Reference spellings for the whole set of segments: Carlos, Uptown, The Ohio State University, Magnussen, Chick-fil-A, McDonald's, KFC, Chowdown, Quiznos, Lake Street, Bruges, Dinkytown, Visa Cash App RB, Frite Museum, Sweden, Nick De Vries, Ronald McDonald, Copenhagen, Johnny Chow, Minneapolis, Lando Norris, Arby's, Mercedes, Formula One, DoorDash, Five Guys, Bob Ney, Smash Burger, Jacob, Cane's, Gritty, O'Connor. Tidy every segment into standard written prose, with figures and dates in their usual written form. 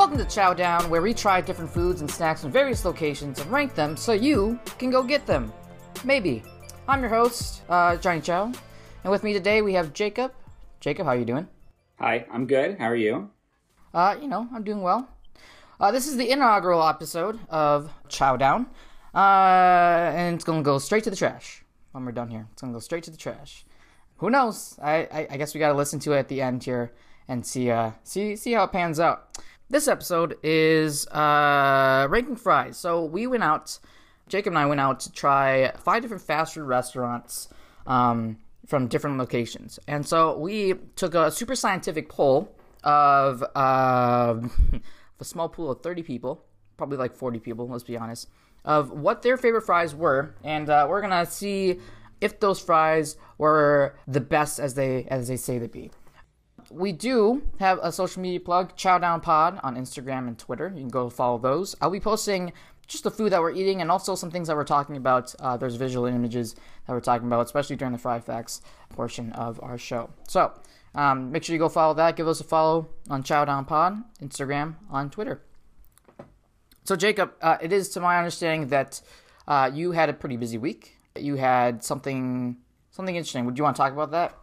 Welcome to Chowdown, where we try different foods and snacks in various locations and rank them so you can go get them. Maybe. I'm your host, Johnny Chow, and with me today we have Jacob. Jacob, how are you doing? Hi, I'm good. How are you? I'm doing well. This is the inaugural episode of Chowdown, and it's going to go straight to the trash. When we're done here, it's going to go straight to the trash. Who knows? I guess we got to listen to it at the end here and see how it pans out. This episode is ranking fries. So we went out, Jacob and I went out to try 5 different fast food restaurants from different locations. And so we took a super scientific poll of a small pool of 30 people, probably like 40 people, let's be honest, of what their favorite fries were. And we're going to see if those fries were the best as they say they be. We do have a social media plug, Chowdown Pod, on Instagram and Twitter. You can go follow those. I'll be posting just the food that we're eating and also some things that we're talking about. There's visual images that we're talking about, especially during the Fry Facts portion of our show. So make sure you go follow that. Give us a follow on Chowdown Pod, Instagram, on Twitter. So, Jacob, it is to my understanding that you had a pretty busy week. You had something interesting. Would you want to talk about that?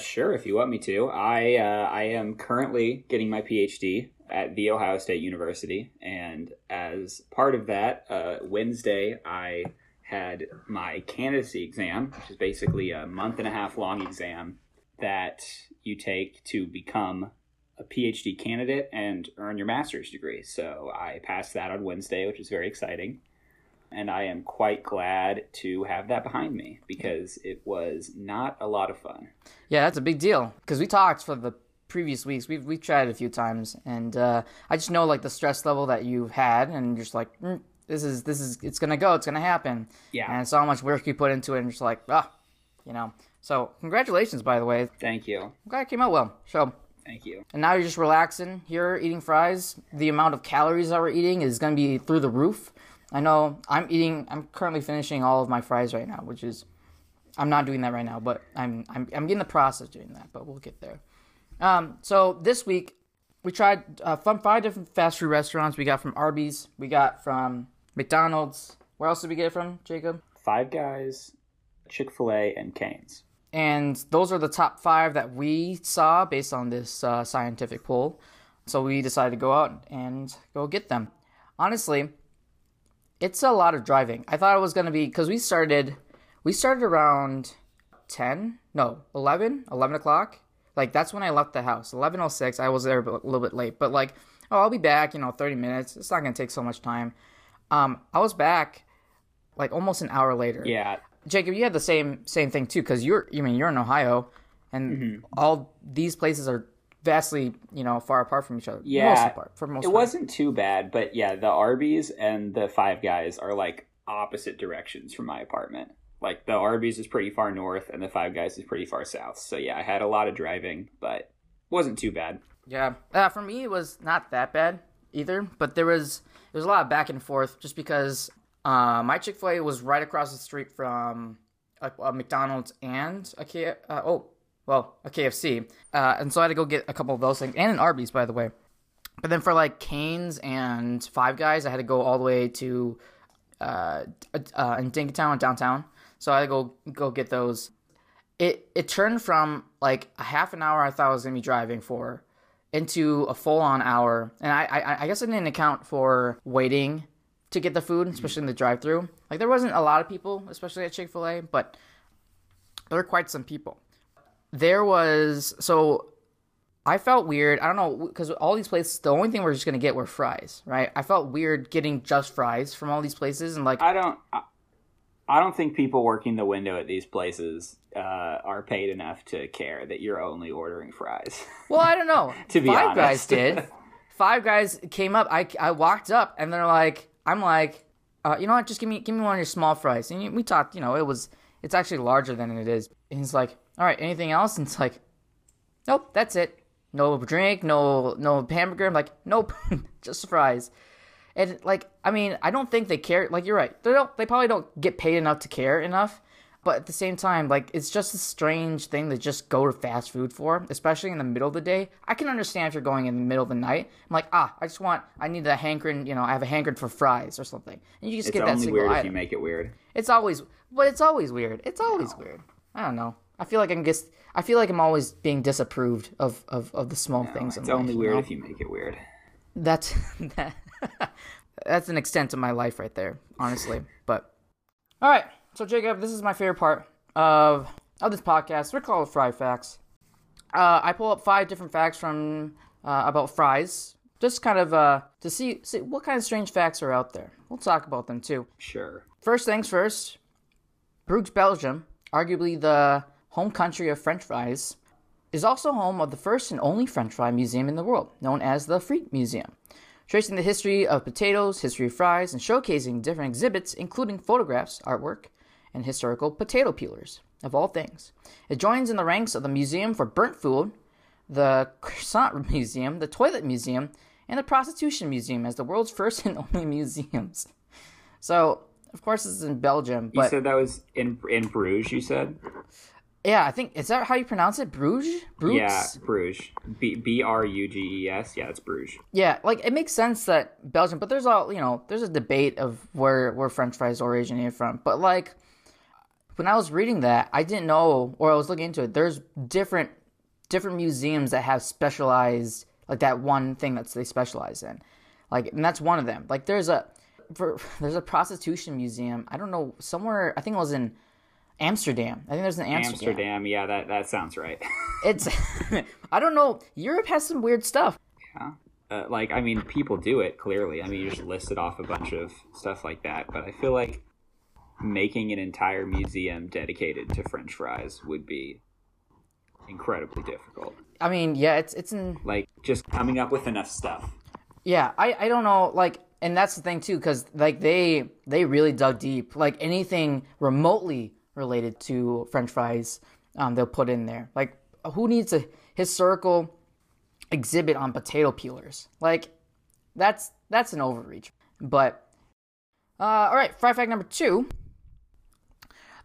Sure, if you want me to. I am currently getting my PhD at The Ohio State University, and as part of that, Wednesday I had my candidacy exam, which is basically a 1.5-month long exam that you take to become a PhD candidate and earn your master's degree. So I passed that on Wednesday, which is very exciting. And I am quite glad to have that behind me because it was not a lot of fun. Yeah, that's a big deal because we talked for the previous weeks. We've tried it a few times, and I just know like the stress level that you've had, and you're just like, this is it's gonna happen. Yeah. And so much work you put into it, and you're just like, . So congratulations, by the way. Thank you. I'm glad it came out well. So. Thank you. And now you're just relaxing here, eating fries. The amount of calories that we're eating is gonna be through the roof. I know I'm currently finishing all of my fries right now, which is, I'm not doing that right now, but I'm getting the process of doing that, but we'll get there. So this week we tried 5 different fast food restaurants. We got from Arby's, we got from McDonald's. Where else did we get it from, Jacob? Five Guys, Chick-fil-A, and Cane's. And those are the top 5 that we saw based on this scientific poll. So we decided to go out and go get them. Honestly, it's a lot of driving. I thought it was going to be, because we started around 11 o'clock. Like, that's when I left the house, 11:06. I was there a little bit late, but like, I'll be back, 30 minutes. It's not going to take so much time. I was back like almost an hour later. Yeah. Jacob, you had the same thing too, because you're in Ohio, and all these places are vastly, far apart from each other. Yeah, for the most part. Wasn't too bad, but yeah, the Arby's and the Five Guys are like opposite directions from my apartment. Like the Arby's is pretty far north, and the Five Guys is pretty far south. So yeah, I had a lot of driving, but wasn't too bad. Yeah, for me it was not that bad either, but there was a lot of back and forth just because my Chick-fil-A was right across the street from a McDonald's and a KFC. And so I had to go get a couple of those things. And an Arby's, by the way. But then for, like, Cane's and Five Guys, I had to go all the way to in Dinkytown, downtown. So I had to go get those. It turned from, like, a half an hour I thought I was going to be driving for into a full-on hour. And I guess I didn't account for waiting to get the food, especially in the drive-thru. Like, there wasn't a lot of people, especially at Chick-fil-A, but there were quite some people. So I felt weird. I don't know, because all these places, the only thing we're just going to get were fries, right? I felt weird getting just fries from all these places. And like, I don't think people working the window at these places are paid enough to care that you're only ordering fries. Well, I don't know. To be honest. Five Guys did. Five Guys came up. I walked up and they're like, I'm like, you know what? Just give me one of your small fries. And we talked, it's actually larger than it is. And he's like, all right, anything else? And it's like, nope, that's it. No drink, no hamburger. I'm like, nope, just fries. And like, I mean, I don't think they care. Like, you're right. They probably don't get paid enough to care enough. But at the same time, like, it's just a strange thing to just go to fast food for, especially in the middle of the day. I can understand if you're going in the middle of the night. I'm like, I need a hankering, I have a hankering for fries or something. And you just get that single item. It's only weird if you make it weird. It's always weird. It's always weird. I don't know. I feel like I'm always being disapproved of the small things in life. It's only weird if you make it weird. That's an extent of my life right there, honestly. But, all right. So, Jacob, this is my favorite part of this podcast. We're called Fry Facts. I pull up 5 different facts from about fries, just kind of to see what kind of strange facts are out there. We'll talk about them, too. Sure. First things first, Bruges, Belgium, arguably the home country of French fries, is also home of the first and only French fry museum in the world, known as the Frite Museum. Tracing the history of potatoes, history of fries, and showcasing different exhibits, including photographs, artwork, and historical potato peelers, of all things. It joins in the ranks of the Museum for Burnt Food, the Croissant Museum, the Toilet Museum, and the Prostitution Museum as the world's first and only museums. So, of course, this is in Belgium. But you said that was in Bruges, you said? Yeah, I think, is that how you pronounce it? Bruges? Bruges? Yeah, Bruges. B-R-U-G-E-S. Yeah, it's Bruges. Yeah, like, it makes sense that Belgium, but there's a debate of where French fries originated from. But, like, when I was reading that, I didn't know, or I was looking into it, there's different museums that have specialized, like, that one thing that they specialize in. Like, and that's one of them. Like, there's a prostitution museum. I don't know, somewhere, I think it was in Amsterdam. I think there's an Amsterdam. Amsterdam, yeah, that sounds right. It's, I don't know, Europe has some weird stuff. Yeah. Like, I mean, people do it, clearly. I mean, you just listed off a bunch of stuff like that, but I feel like making an entire museum dedicated to French fries would be incredibly difficult. I mean, yeah, it's in, like, just coming up with enough stuff. Yeah, I don't know, like, and that's the thing too, because like they really dug deep. Like anything remotely related to French fries, they'll put in there. Like, who needs a historical exhibit on potato peelers? Like, that's an overreach. But all right, fry fact number 2.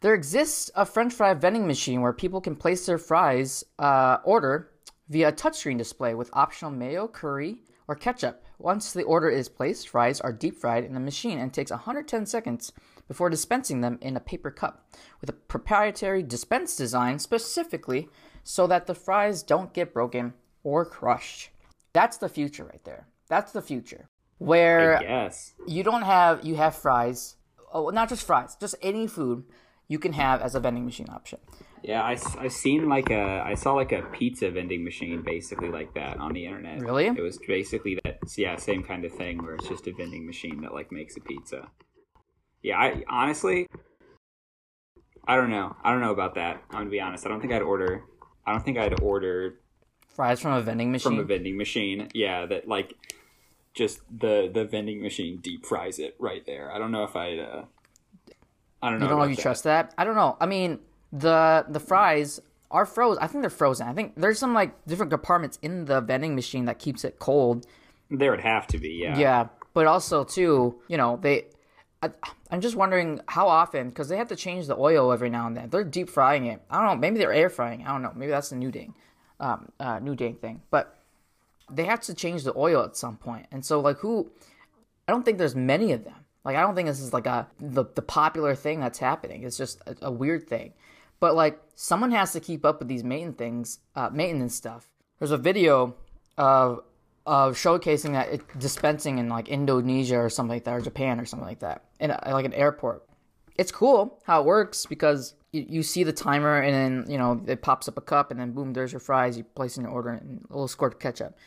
There exists a French fry vending machine where people can place their fries order via a touchscreen display with optional mayo, curry, or ketchup. Once the order is placed, fries are deep fried in the machine and takes 110 seconds before dispensing them in a paper cup with a proprietary dispense design specifically so that the fries don't get broken or crushed. That's the future right there. That's the future. Where you have fries, not just fries, just any food you can have as a vending machine option. Yeah, I saw like a pizza vending machine basically like that on the internet. Really? It was basically that, yeah, same kind of thing where it's just a vending machine that like makes a pizza. Yeah, I honestly, I don't know about that. I'm gonna be honest. I don't think I'd order fries from a vending machine. Yeah, that like just the vending machine deep fries it right there. I don't know if I'd I don't know. You don't know if you trust that? I don't know. I mean, the fries are frozen. I think they're frozen. I think there's some like different compartments in the vending machine that keeps it cold. There would have to be, yeah. Yeah, but also too, I'm just wondering how often, because they have to change the oil every now and then. They're deep frying it. I don't know. Maybe they're air frying it. I don't know. Maybe that's the new dang thing. But they have to change the oil at some point. And so, like, I don't think there's many of them. Like, I don't think this is, like, the popular thing that's happening. It's just a weird thing. But, like, someone has to keep up with these maintenance stuff. There's a video of showcasing that it dispensing in, like, Indonesia or something like that, or Japan or something like that, in, like, an airport. It's cool how it works because you see the timer and then, it pops up a cup and then, boom, there's your fries. You place in your order and a little squirt of ketchup.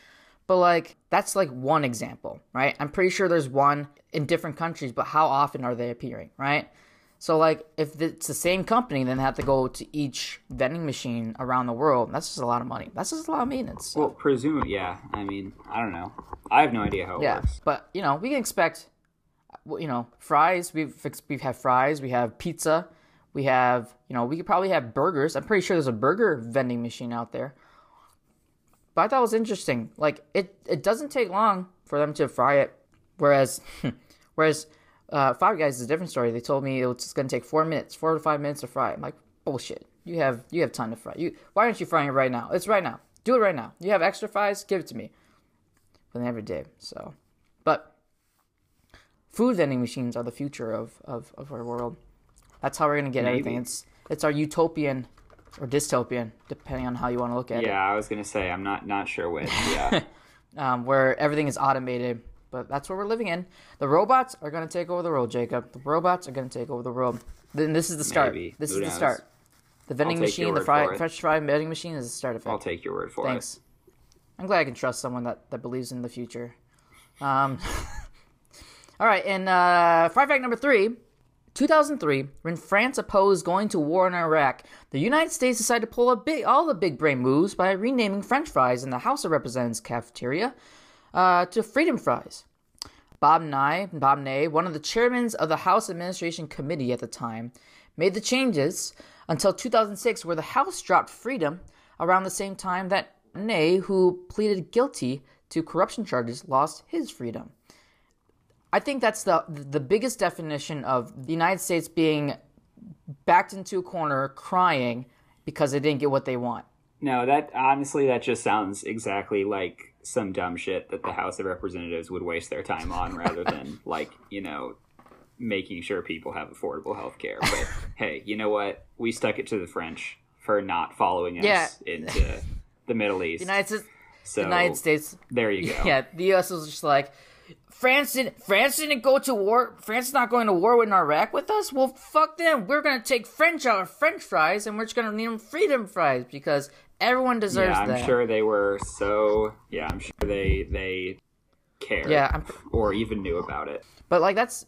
But, like, that's, like, one example, right? I'm pretty sure there's one in different countries, but how often are they appearing, right? So, like, if it's the same company, then they have to go to each vending machine around the world. That's just a lot of money. That's just a lot of maintenance. Well, presumably, yeah. I mean, I don't know. I have no idea how it works. Yeah, but, we can expect, fries. We've had fries. We have pizza. We have, we could probably have burgers. I'm pretty sure there's a burger vending machine out there. But I thought it was interesting. Like, it doesn't take long for them to fry it, whereas Five Guys is a different story. They told me it's going to take 4 to 5 minutes to fry. I'm like, bullshit. You have time to fry. Why aren't you frying it right now? It's right now. Do it right now. You have extra fries? Give it to me. But they never did. So, but food vending machines are the future of our world. That's how we're going to get everything. It's our utopian or dystopian, depending on how you want to look at it. Yeah, I was going to say, I'm not sure which. Yeah. Where everything is automated. But that's what we're living in. The robots are going to take over the world, Jacob. The robots are going to take over the world. Then this is the start. Maybe. This Who is knows? The start. The vending machine, the fresh fry vending machine is the start of it. I'll take your word for it. Thanks. I'm glad I can trust someone that believes in the future. All right, and fry fact number 3. 2003, when France opposed going to war in Iraq, the United States decided to pull all the big brain moves by renaming French fries in the House of Representatives cafeteria to Freedom Fries. Bob Ney, one of the chairmen of the House Administration Committee at the time, made the changes until 2006, where the House dropped freedom around the same time that Ney, who pleaded guilty to corruption charges, lost his freedom. I think that's the biggest definition of the United States being backed into a corner, crying because they didn't get what they want. No, that honestly, that just sounds exactly like some dumb shit that the House of Representatives would waste their time on rather than, like, you know, making sure people have affordable health care. But hey, you know what? We stuck it to the French for not following us into the Middle East. The United States. There you go. Yeah, the U.S. was just like, France didn't go to war. France is not going to war with Iraq with us. Well, fuck them. We're going to take French out of French fries, and we're just going to name them Freedom Fries because everyone deserves that. I'm sure they cared or even knew about it. But, like, that's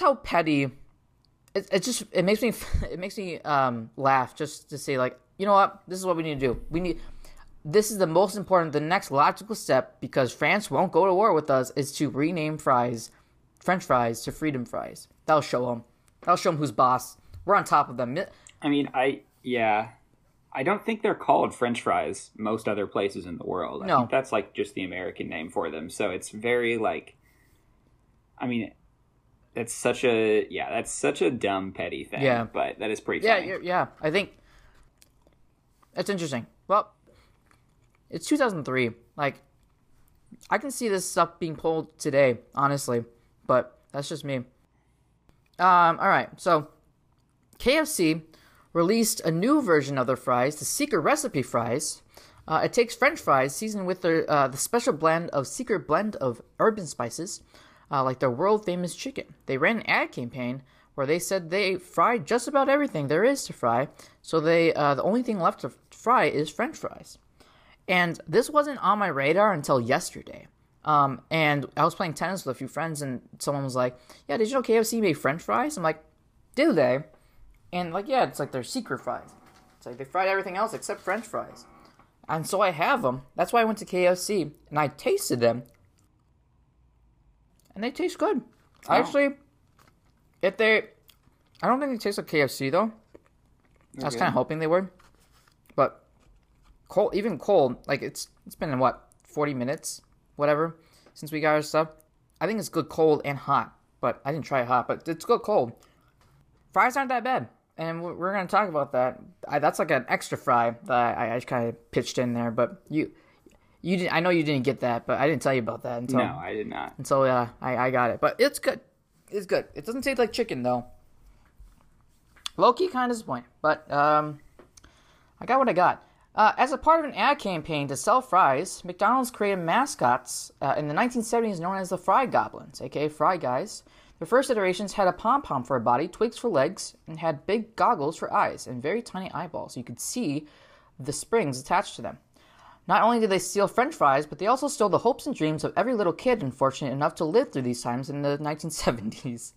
how petty. It makes me laugh just to say, like, you know what? This is what we need to do. This is the most important, the next logical step, because France won't go to war with us, is to rename French fries to Freedom Fries. That'll show them. That'll show them who's boss. We're on top of them. I mean, I don't think they're called French fries most other places in the world. I think that's, like, just the American name for them. So it's very, like, I mean, that's such a dumb, petty thing. Yeah. But that is pretty funny. Yeah. I think that's interesting. Well, it's 2003. Like, I can see this stuff being pulled today, honestly. But that's just me. All right. So, KFC released a new version of their fries, the Secret Recipe Fries. It takes French fries seasoned with the special blend of secret blend of herbs and spices. Like their world-famous chicken. They ran an ad campaign where they said they fried just about everything there is to fry, so they the only thing left to fry is French fries. And this wasn't on my radar until yesterday. And I was playing tennis with a few friends, and someone was like, yeah, did you know KFC made French fries? I'm like, do they? And, like, yeah, it's like their secret fries. It's like they fried everything else except French fries. And so I have them. That's why I went to KFC, and I tasted them. And they taste good. Oh. Actually, I don't think they taste like KFC, though. I was kind of hoping they would. But even cold, like, it's been, 40 minutes, whatever, since we got our stuff. I think it's good cold and hot. But I didn't try it hot, but it's good cold. Fries aren't that bad. And we're going to talk about that. That's like an extra fry that I kind of pitched in there. But you didn't. I know you didn't get that, but I didn't tell you about that until. No, I did not. Until I got it, but it's good. It's good. It doesn't taste like chicken though. Low key kind of disappointing, but I got what I got. As a part of an ad campaign to sell fries, McDonald's created mascots in the 1970s known as the Fry Goblins, aka Fry Guys. The first iterations had a pom pom for a body, twigs for legs, and had big goggles for eyes and very tiny eyeballs. You could see the springs attached to them. Not only did they steal French fries, but they also stole the hopes and dreams of every little kid unfortunate enough to live through these times in the 1970s.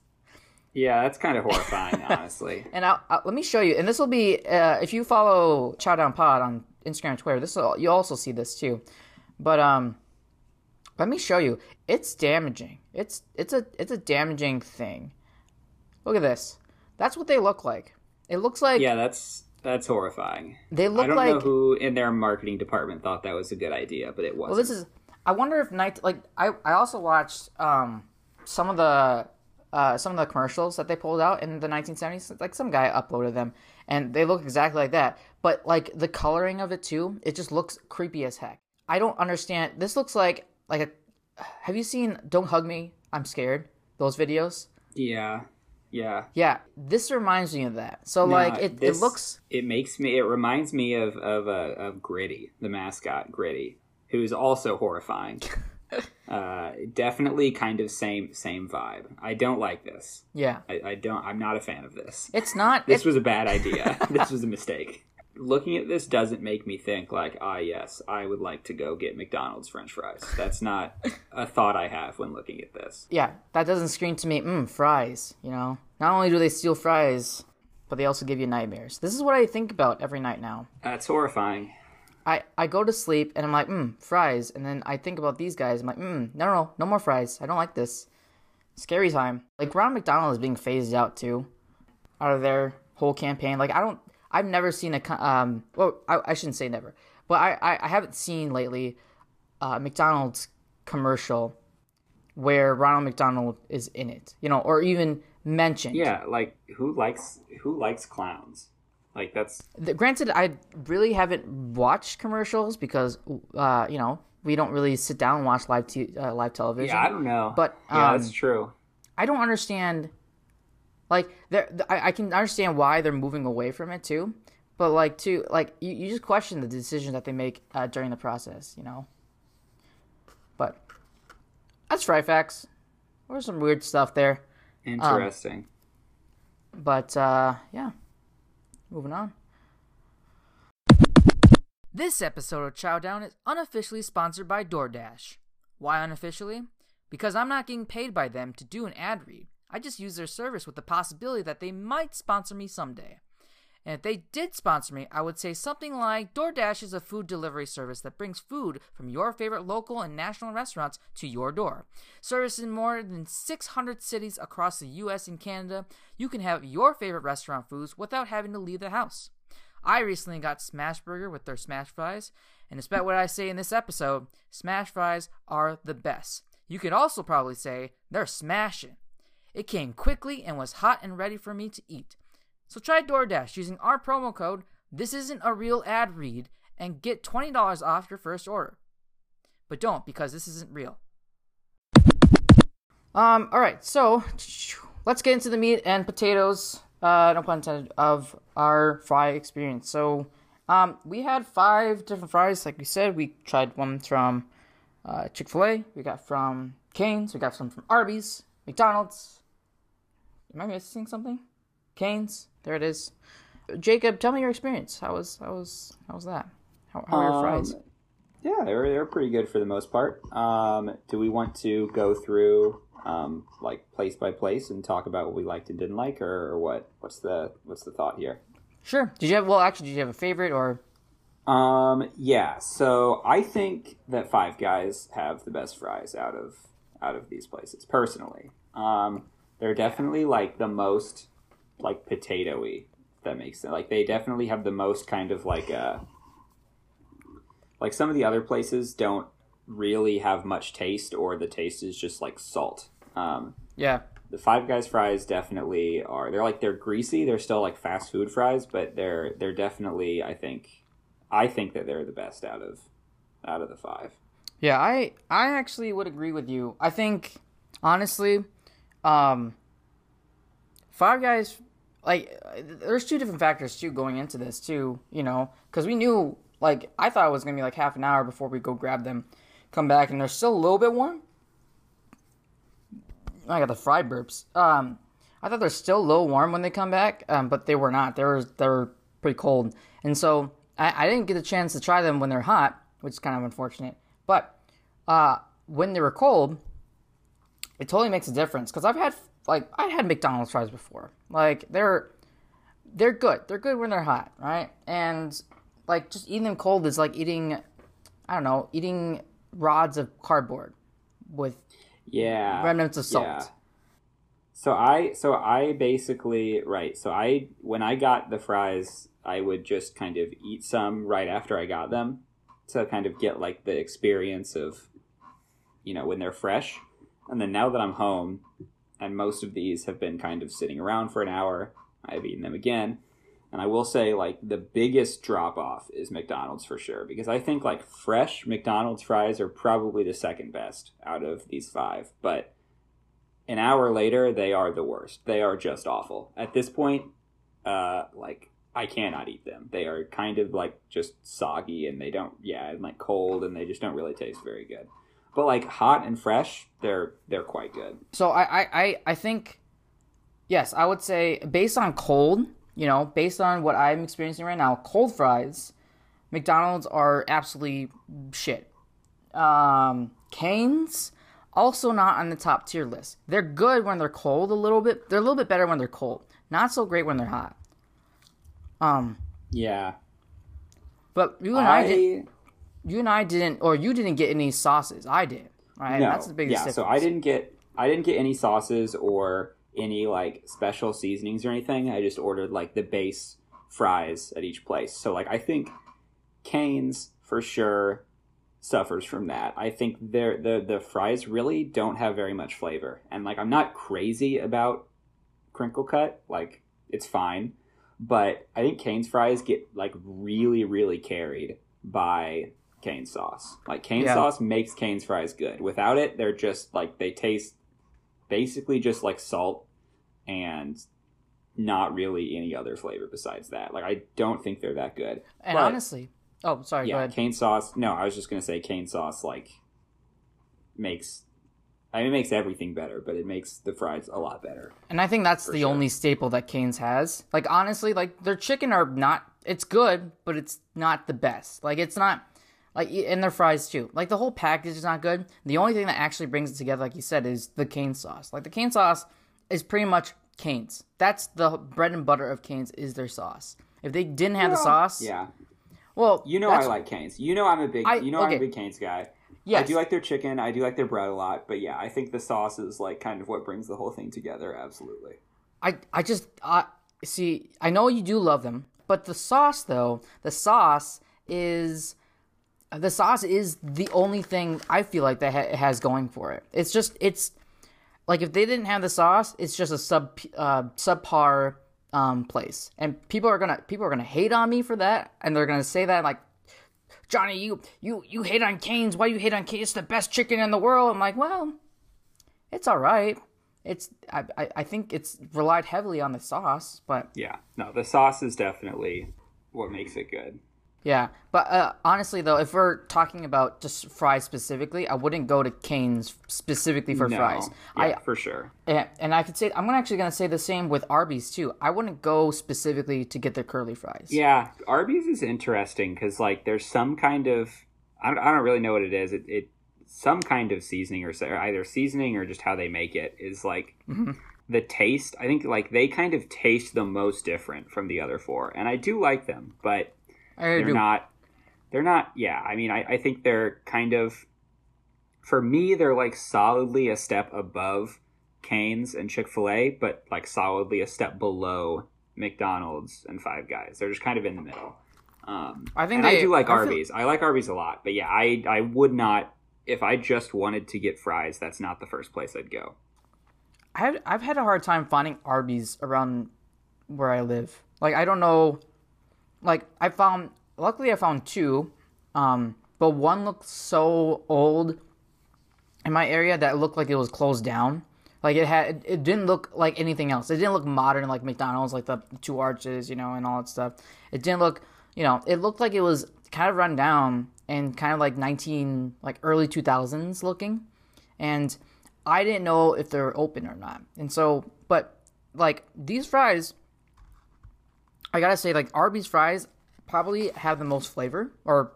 Yeah, that's kind of horrifying, honestly. And let me show you. And this will be, if you follow Chowdown Pod on Instagram and Twitter, you'll also see this too. But let me show you. It's damaging. It's a damaging thing. Look at this. That's what they look like. It looks like... Yeah, That's horrifying. They look like... I don't know who in their marketing department thought that was a good idea, but it wasn't. Well, I wonder if... I also watched some of the commercials that they pulled out in the 1970s, like some guy uploaded them, and they look exactly like that. But like the coloring of it too, it just looks creepy as heck. I don't understand. This looks like a. Have you seen "Don't Hug Me, I'm Scared"? Those videos. Yeah. This reminds me of that. So no, like it looks. It reminds me of Gritty, the mascot Gritty, who is also horrifying. Definitely kind of same vibe. I don't like this. Yeah. I'm not a fan of this. It's not. This was a bad idea. This was a mistake. Looking at this doesn't make me think like, yes, I would like to go get McDonald's French fries. That's not a thought I have when looking at this. Yeah. That doesn't scream to me, fries, you know? Not only do they steal fries, but they also give you nightmares. This is what I think about every night now. That's horrifying. I go to sleep and I'm like, fries. And then I think about these guys. I'm like, no more fries. I don't like this. Scary time. Like Ronald McDonald is being phased out too, out of their whole campaign. Like I've never seen I shouldn't say never, but I haven't seen lately a McDonald's commercial where Ronald McDonald is in it, you know, or even mentioned. Yeah, like who likes clowns? Like that's granted. I really haven't watched commercials because you know, we don't really sit down and watch live television. Yeah, I don't know. But yeah, that's true. I don't understand. Like I can understand why they're moving away from it too, but like you just question the decisions that they make during the process, you know. But that's Fry Facts. There was some weird stuff there. Interesting. Yeah. Moving on. This episode of Chowdown is unofficially sponsored by DoorDash. Why unofficially? Because I'm not getting paid by them to do an ad read. I just use their service with the possibility that they might sponsor me someday. And if they did sponsor me, I would say something like, DoorDash is a food delivery service that brings food from your favorite local and national restaurants to your door. Serviced in more than 600 cities across the U.S. and Canada, you can have your favorite restaurant foods without having to leave the house. I recently got Smash Burger with their Smash Fries, and despite what I say in this episode, Smash Fries are the best. You could also probably say, they're smashing. It came quickly and was hot and ready for me to eat. So try DoorDash using our promo code, This Isn't a Real Ad Read, and get $20 off your first order. But don't, because this isn't real. All right, so let's get into the meat and potatoes, no pun intended, of our fry experience. So we had 5 different fries, like we said. We tried one from Chick-fil-A, we got from Cane's, we got some from Arby's, McDonald's. Am I missing something? Cane's, there it is. Jacob, tell me your experience. How was that? How were your fries? Yeah, they were pretty good for the most part. Do we want to go through like place by place and talk about what we liked and didn't like, or what? What's the thought here? Sure. Did you have a favorite or? Yeah. So I think that Five Guys have the best fries out of these places. Personally, they're definitely like the most. Like potatoey, if that makes sense. Like they definitely have the most kind of like a. Like some of the other places don't really have much taste, or the taste is just like salt. Yeah. The Five Guys fries definitely are. They're greasy. They're still like fast food fries, but they're definitely. I think that they're the best out of the 5. Yeah, I actually would agree with you. I think honestly, Five Guys. Like, there's 2 different factors, too, going into this, too, you know, because we knew, like, I thought it was going to be, like, half an hour before we go grab them, come back, and they're still a little bit warm. I got the fry burps. I thought they're still a little warm when they come back, but they were not. They were pretty cold. And so I didn't get a chance to try them when they're hot, which is kind of unfortunate. But when they were cold, it totally makes a difference, because I had McDonald's fries before. Like they're good. They're good when they're hot, right? And like just eating them cold is like eating rods of cardboard with remnants of salt. Yeah. So I basically right. So I when I got the fries, I would just kind of eat some right after I got them to kind of get like the experience of, you know, when they're fresh. And then now that I'm home, and most of these have been kind of sitting around for an hour, I've eaten them again. And I will say, like, the biggest drop-off is McDonald's for sure, because I think, like, fresh McDonald's fries are probably the second best out of these five. But an hour later, they are the worst. They are just awful. At this point, like, I cannot eat them. They are kind of, like, just soggy, and they don't, yeah, and, like, cold, and they just don't really taste very good. But, like, hot and fresh, they're quite good. So I think, yes, I would say, based on cold... You know, based on what I'm experiencing right now, cold fries, McDonald's are absolutely shit. Cane's, also not on the top tier list. They're good when they're cold a little bit. They're a little bit better when they're cold. Not so great when they're hot. Yeah. But you didn't get any sauces. I did. Right? No. That's the biggest difference. So I didn't get any sauces or any, like, special seasonings or anything. I just ordered, like, the base fries at each place. So, like, I think Cane's for sure suffers from that. I think the fries really don't have very much flavor. And, like, I'm not crazy about crinkle cut. Like, it's fine. But I think Cane's fries get, like, really, really carried by Cane's sauce. Like, Cane's sauce makes Cane's fries good. Without it, they're just, like, they taste... basically just like salt and not really any other flavor besides that. Like, I don't think they're that good. And but, honestly, oh, sorry, go ahead. Cane sauce. No, I was just going to say cane sauce, like, makes everything better, but it makes the fries a lot better. And I think that's the only staple that Cane's has. Like, honestly, like, their chicken are not, it's good, but it's not the best. Like, it's not, like, and their fries, too. Like, the whole package is not good. The only thing that actually brings it together, like you said, is the cane sauce. Like, the cane sauce is pretty much Cane's. That's the bread and butter of Cane's is their sauce. If they didn't have the sauce... Yeah. Well, you know I like Cane's. You know I'm a big Cane's guy. Yes. I do like their chicken. I do like their bread a lot. But, yeah, I think the sauce is, like, kind of what brings the whole thing together. Absolutely. I know you do love them. But the sauce, though, the sauce is the only thing I feel like that has going for it. It's just, it's like if they didn't have the sauce, it's just a subpar place, and people are gonna hate on me for that, and they're gonna say that like, Johnny, you hate on Cane's. Why you hate on Cane's? It's the best chicken in the world. I'm like, well, it's all right. It's I think it's relied heavily on the sauce, but yeah, no, the sauce is definitely what makes it good. Yeah, but honestly, though, if we're talking about just fries specifically, I wouldn't go to Cane's specifically for fries. Yeah, for sure. And I could say I'm actually going to say the same with Arby's, too. I wouldn't go specifically to get their curly fries. Yeah, Arby's is interesting because, like, there's some kind of – I don't really know what it is. It some kind of seasoning or either seasoning or just how they make it is, like mm-hmm. – the taste. I think, like, they kind of taste the most different from the other four. And I do like them, but – They're not. Yeah, I mean, I think they're kind of. For me, they're like solidly a step above Cane's and Chick-fil-A, but like solidly a step below McDonald's and Five Guys. They're just kind of in the middle. I do like Arby's. I like Arby's a lot, but yeah, I would not if I just wanted to get fries. That's not the first place I'd go. I've had a hard time finding Arby's around where I live. Like I don't know. Like, I found two, but one looked so old in my area that it looked like it was closed down. Like, it didn't look like anything else. It didn't look modern like McDonald's, like the two arches, you know, and all that stuff. It didn't look, you know, it looked like it was kind of run down and kind of like early 2000s looking. And I didn't know if they were open or not. And so, but, like, these fries... I gotta say, like, Arby's fries probably have the most flavor, or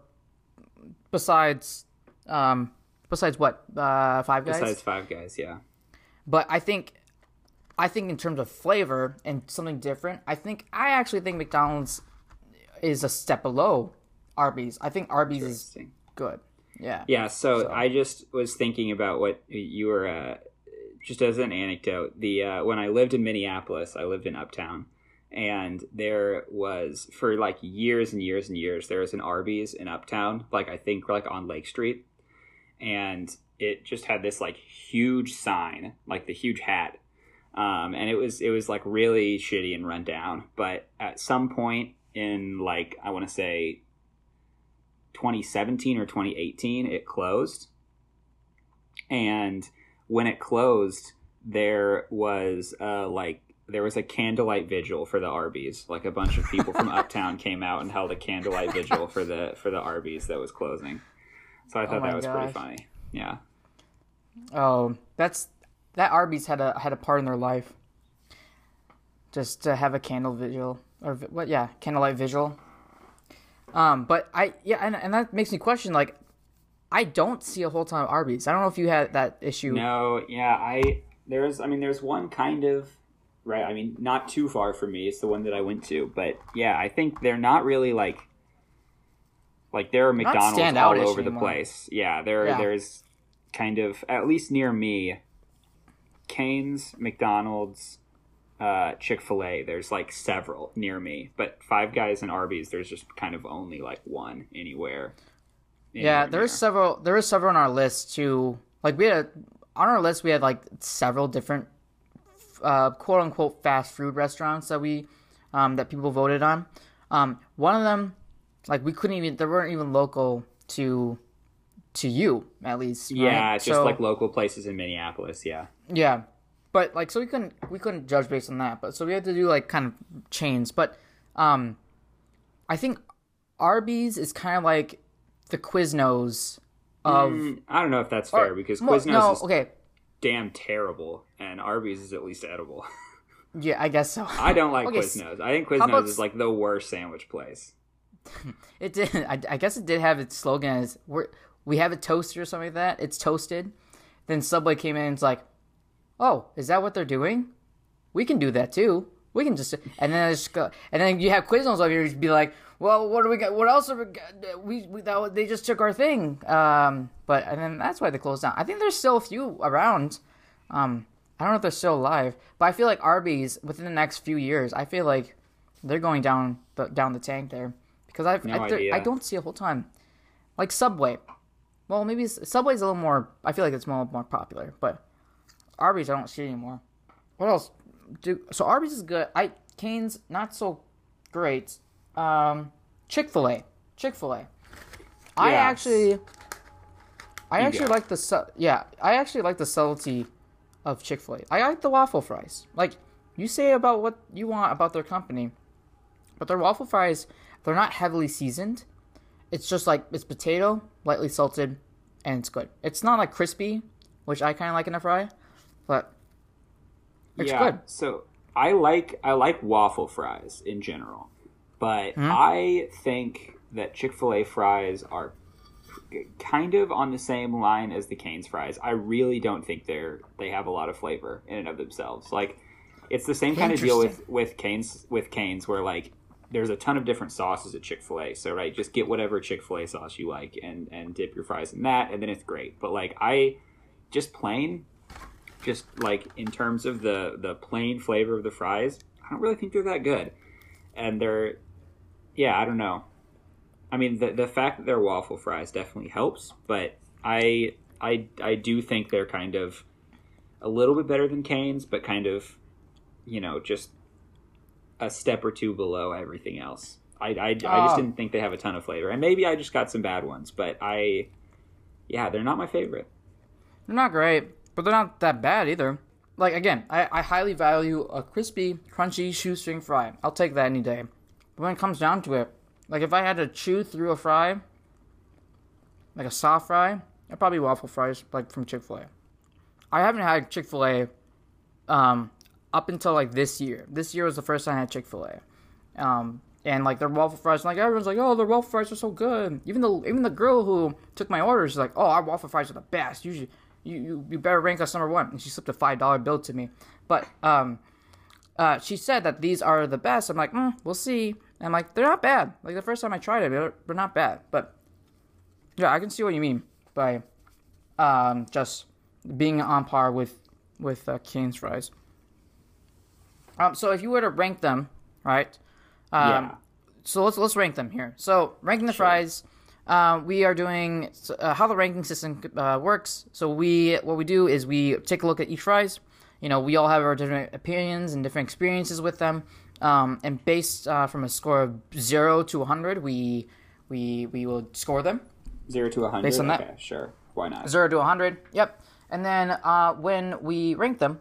besides what? Five Guys? Besides Five Guys, yeah. But I think in terms of flavor and something different, I actually think McDonald's is a step below Arby's. I think Arby's is good. Yeah. Yeah, so I just was thinking about what you were, just as an anecdote, when I lived in Minneapolis, I lived in Uptown. And there was, for like years and years and years, there was an Arby's in Uptown, like I think like on Lake Street. and it just had this like huge sign, like the huge hat. And it was like really shitty and run down. But at some point in like, I want to say 2017 or 2018, it closed. And when it closed, there was a candlelight vigil for the Arby's. Like a bunch of people from Uptown came out and held a candlelight vigil for the Arby's that was closing. So I thought that was pretty funny. Yeah. Oh, that Arby's had a part in their life. Just to have a candle vigil or what? Yeah, candlelight vigil. But that makes me question, like, I don't see a whole ton of Arby's. I don't know if you had that issue. No, yeah, there's one kind of, right, I mean, not too far from me. It's the one that I went to. But, yeah, I think they're not really, like there are McDonald's all over the place. Yeah, there's kind of, at least near me, Cane's, McDonald's, Chick-fil-A. There's, like, several near me. But Five Guys and Arby's, there's just kind of only, like, one anywhere. Yeah, there is several on our list too. Like we had like several different quote unquote fast food restaurants that we that people voted on. One of them, like they weren't even local to you, at least. Yeah, right? Just like local places in Minneapolis. Yeah. Yeah, but like so we couldn't judge based on that. But so we had to do like kind of chains. But I think Arby's is kind of like the Quiznos of... I don't know if that's fair, because Quiznos is damn terrible, and Arby's is at least edible. Yeah, I guess so. I don't like Quiznos. I think Quiznos is like the worst sandwich place. It did. I guess it did have its slogan as, we have it toasted or something like that. It's toasted. Then Subway came in and was like, oh, is that what they're doing? We can do that too. We can just... And then, you have Quiznos over here who'd be like, well, what do we got? What else are we got? They just took our thing. But that's why they closed down. I think there's still a few around. I don't know if they're still alive, but I feel like Arby's within the next few years, I feel like they're going down the tank there, because I don't see a whole ton. Like Subway. Well, maybe Subway's a little more. I feel like it's more popular, but Arby's I don't see anymore. What else? So Arby's is good. Cane's not so great. Chick-fil-A. Yes. I actually like the subtlety of Chick-fil-A. I like the waffle fries. Like, you say about what you want about their company, but their waffle fries, they're not heavily seasoned. It's just like, it's potato, lightly salted, and it's good. It's not like crispy, which I kind of like in a fry, but it's good. So I like waffle fries in general. But I think that Chick-fil-A fries are kind of on the same line as the Cane's fries. I really don't think they have a lot of flavor in and of themselves. Like, it's the same kind of deal with Cane's where, like, there's a ton of different sauces at Chick-fil-A. So, right, just get whatever Chick-fil-A sauce you like and dip your fries in that, and then it's great. But, like, in terms of the plain flavor of the fries, I don't really think they're that good. And they're... Yeah, I don't know. I mean, the fact that they're waffle fries definitely helps, but I do think they're kind of a little bit better than Cane's, but kind of, you know, just a step or two below everything else. I just didn't think they have a ton of flavor. And maybe I just got some bad ones, but they're not my favorite. They're not great, but they're not that bad either. Like, again, I highly value a crispy, crunchy shoestring fry. I'll take that any day. But when it comes down to it, like, if I had to chew through a fry, like a soft fry, I'd probably waffle fries, like, from Chick-fil-A. I haven't had Chick-fil-A up until, like, this year. This year was the first time I had Chick-fil-A. And, like, their waffle fries, like, everyone's like, oh, their waffle fries are so good. Even the girl who took my order, she's like, oh, our waffle fries are the best. Usually... You better rank us number one. And she slipped a $5 bill to me. But she said that these are the best. I'm like, we'll see. And I'm like, they're not bad. Like, the first time I tried it, they're not bad. But, yeah, I can see what you mean by just being on par with Cane's fries. So if you were to rank them, right? So let's rank them here. So ranking the fries, We are doing how the ranking system works. So what we do is we take a look at each fries. You know, we all have our different opinions and different experiences with them. And based from a score of 0 to 100, we will score them. 0 to 100. Based on that, okay, sure. Why not? 0 to 100. Yep. And then when we rank them,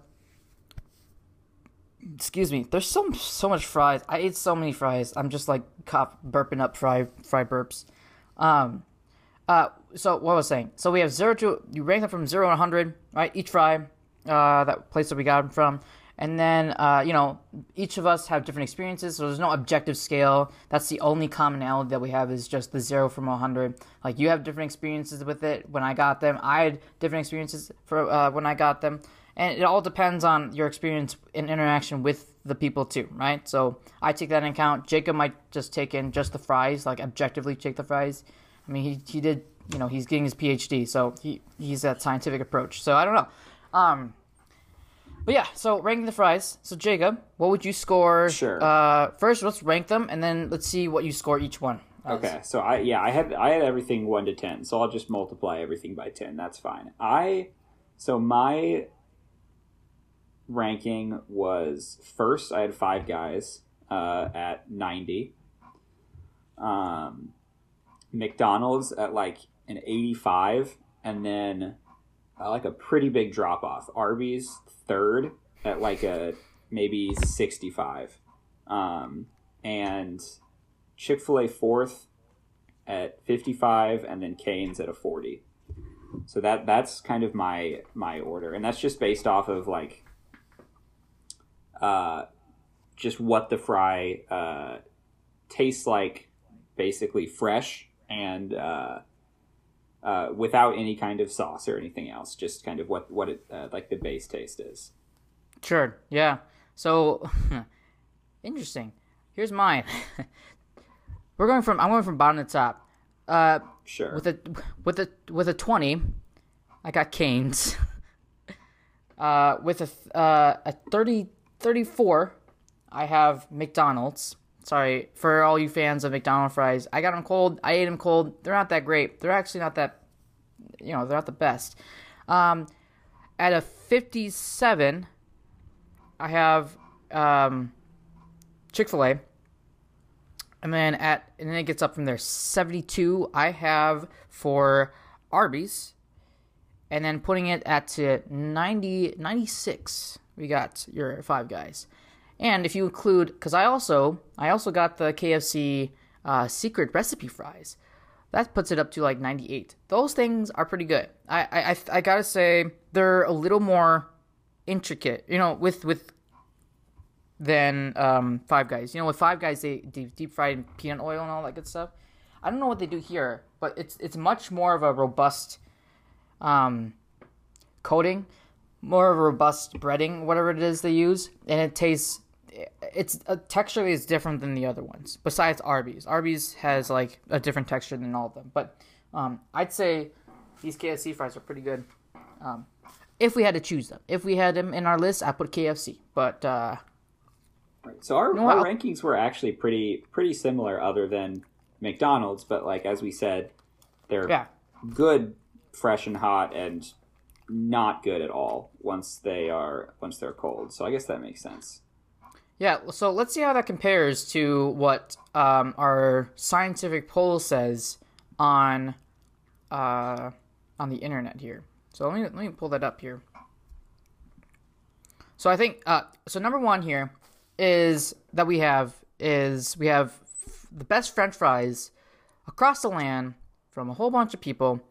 excuse me. There's so much fries. I ate so many fries. I'm just like burping up fry burps. So what was I saying? So we have you rank them from 0 to 100, right? Each fry, that place that we got them from. And then, you know, each of us have different experiences, so there's no objective scale. That's the only commonality that we have is just the 0 from 100. Like, you have different experiences with it when I got them. I had different experiences when I got them. And it all depends on your experience and interaction with the people too, right? So I take that into account. Jacob might just take in just the fries, like objectively take the fries. I mean, he did, you know, he's getting his PhD, so he's that scientific approach. So I don't know. But yeah, so ranking the fries. So Jacob, what would you score? Sure. First, let's rank them, and then let's see what you score each one. Okay. So I had everything 1 to 10. So I'll just multiply everything by 10. That's fine. My ranking was first. I had Five Guys at 90. McDonald's at like an 85, and then like a pretty big drop off. Arby's third at like a maybe 65, and Chick-fil-A fourth at 55, and then Cane's at a 40. So that's kind of my order, and that's just based off of like just what the fry tastes like, basically fresh and without any kind of sauce or anything else, just kind of what it like the base taste is. Sure. Yeah. So interesting. Here's mine. I'm going from bottom to top. Sure. With a 20, I got Cane's. With a 34, I have McDonald's. Sorry, for all you fans of McDonald's fries, I got them cold. I ate them cold. They're not that great. They're actually not that, you know, they're not the best. At a 57, I have Chick-fil-A. And then and then it gets up from there. 72, I have for Arby's. And then putting it at to 96, we got your Five Guys. And if you include, because I also got the KFC secret recipe fries, that puts it up to like 98. Those things are pretty good. I gotta say they're a little more intricate, you know, with than Five Guys. You know, with Five Guys they deep fried in peanut oil and all that good stuff. I don't know what they do here, but it's much more of a robust coating, more of a robust breading, whatever it is they use, and it tastes. It's texturally is different than the other ones. Besides Arby's, has like a different texture than all of them. But I'd say these KFC fries are pretty good. If we had to choose them, if we had them in our list, I put KFC. But right. So our rankings were actually pretty similar, other than McDonald's. But like as we said, they're good, fresh and hot, and not good at all once they're cold. So I guess that makes sense. Yeah, so let's see how that compares to what our scientific poll says on the internet here. So let me pull that up here. So I think number one here is that we have the best French fries across the land from a whole bunch of people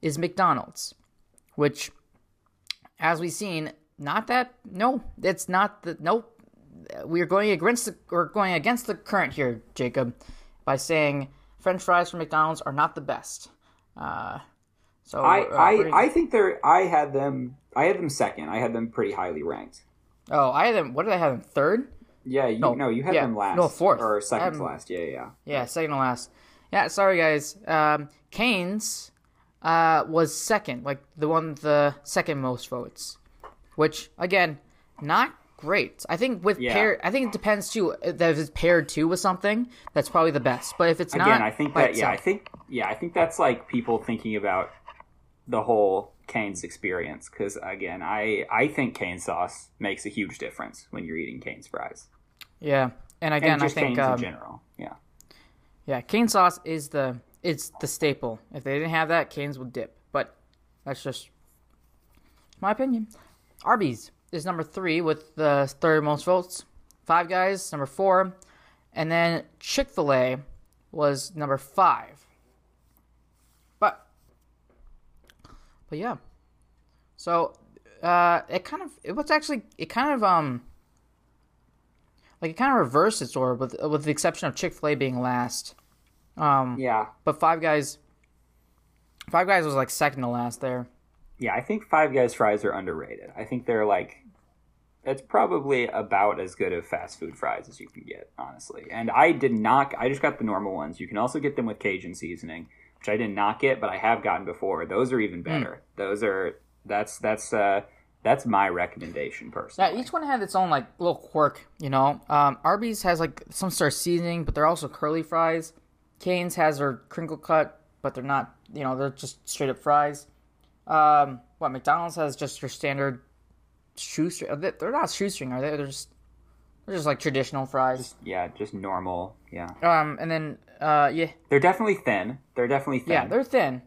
is McDonald's, which, as we've seen, nope. We're going against the current here, Jacob, by saying French fries from McDonald's are not the best. I think they're. I had them second. I had them pretty highly ranked. Oh, I had them. What did I have them? Third? Yeah. You had them last. No, fourth or second to last. Yeah. Yeah, second to last. Yeah. Sorry, guys. Cane's was second, like the second most votes, which again, not great. I think with paired, I think it depends too. That if it's paired too with something, that's probably the best. But if it's not, again, I think that I think that's like people thinking about the whole Cane's experience, because again, I think Cane's sauce makes a huge difference when you're eating Cane's fries. Yeah, and again, and just I think Cane's in general, Cane's sauce is the staple. If they didn't have that, Cane's would dip. But that's just my opinion. Arby's is number 3 with the third most votes. Five Guys number 4, and then Chick-fil-A was number 5. But yeah, so it kind of reversed its order with the exception of Chick-fil-A being last. But Five Guys was like second to last there. Yeah, I think Five Guys fries are underrated. I think they're like, it's probably about as good of fast food fries as you can get, honestly. And I just got the normal ones. You can also get them with Cajun seasoning, which I did not get, but I have gotten before. Those are even better. That's my recommendation personally. Yeah, each one had its own like little quirk, you know. Arby's has like some sort of seasoning, but they're also curly fries. Cane's has their crinkle cut, but they're not, you know, they're just straight up fries. McDonald's has just your standard shoestring. They're not shoestring, are they? They're just like traditional fries. Just normal. Yeah. And then they're definitely thin. Yeah, they're thin.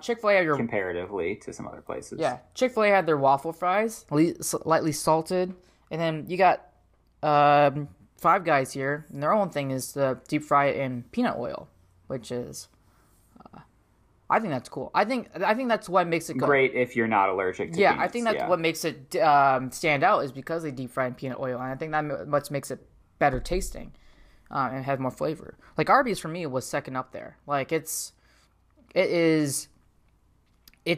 Chick-fil-A had comparatively to some other places. Yeah, Chick-fil-A had their waffle fries, lightly salted, and then you got Five Guys here, and their own thing is the deep fry in peanut oil, which is, I think that's cool. I think that's what makes it great if you're not allergic to peanuts. I think that's what makes it stand out is because they deep fry in peanut oil, and I think that much makes it better tasting. And have more flavor. Like Arby's for me was second up there. Like it's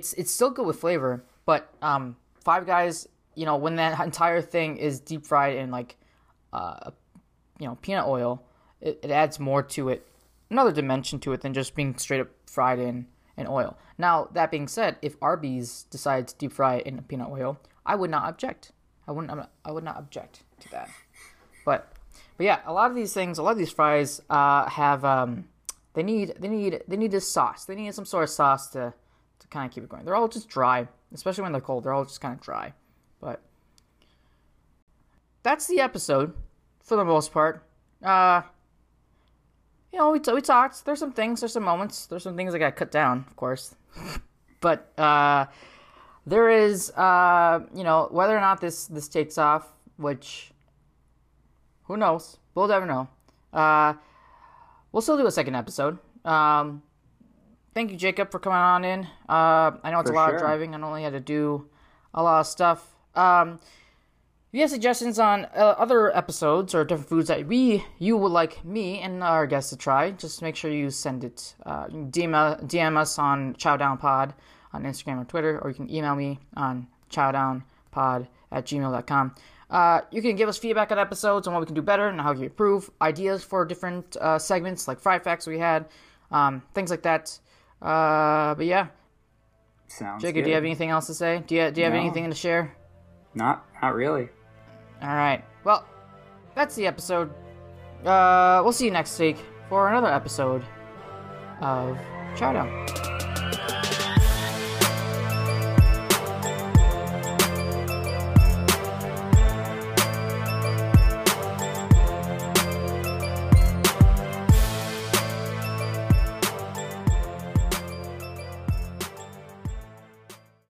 still good with flavor, but Five Guys, you know, when that entire thing is deep fried in like, peanut oil, it adds more to it, another dimension to it than just being straight up fried in oil. Now that being said, if Arby's decides to deep fry it in peanut oil, I would not object. I would not object to that, but. But yeah, a lot of these fries have they need this sauce. They need some sort of sauce to kind of keep it going. They're all just dry, especially when they're cold. They're all just kind of dry. But that's the episode for the most part. We talked. There's some things. There's some moments. There's some things that got cut down, of course. But there is whether or not this takes off, which. Who knows? We'll never know. We'll still do a second episode. Thank you, Jacob, for coming on in. I know it's a lot of driving. I only had to do a lot of stuff. If you have suggestions on other episodes or different foods that you would like me and our guests to try, just make sure you send it. You can DM us on ChowdownPod on Instagram or Twitter, or you can email me on chowdownpod@gmail.com. You can give us feedback on episodes and what we can do better and how you improve, ideas for different segments like Fry Facts we had, things like that. But yeah. Sounds Jacob, good. Do you have anything else to say? Do you have anything to share? Not really. All right. Well, that's the episode. We'll see you next week for another episode of Chowdown.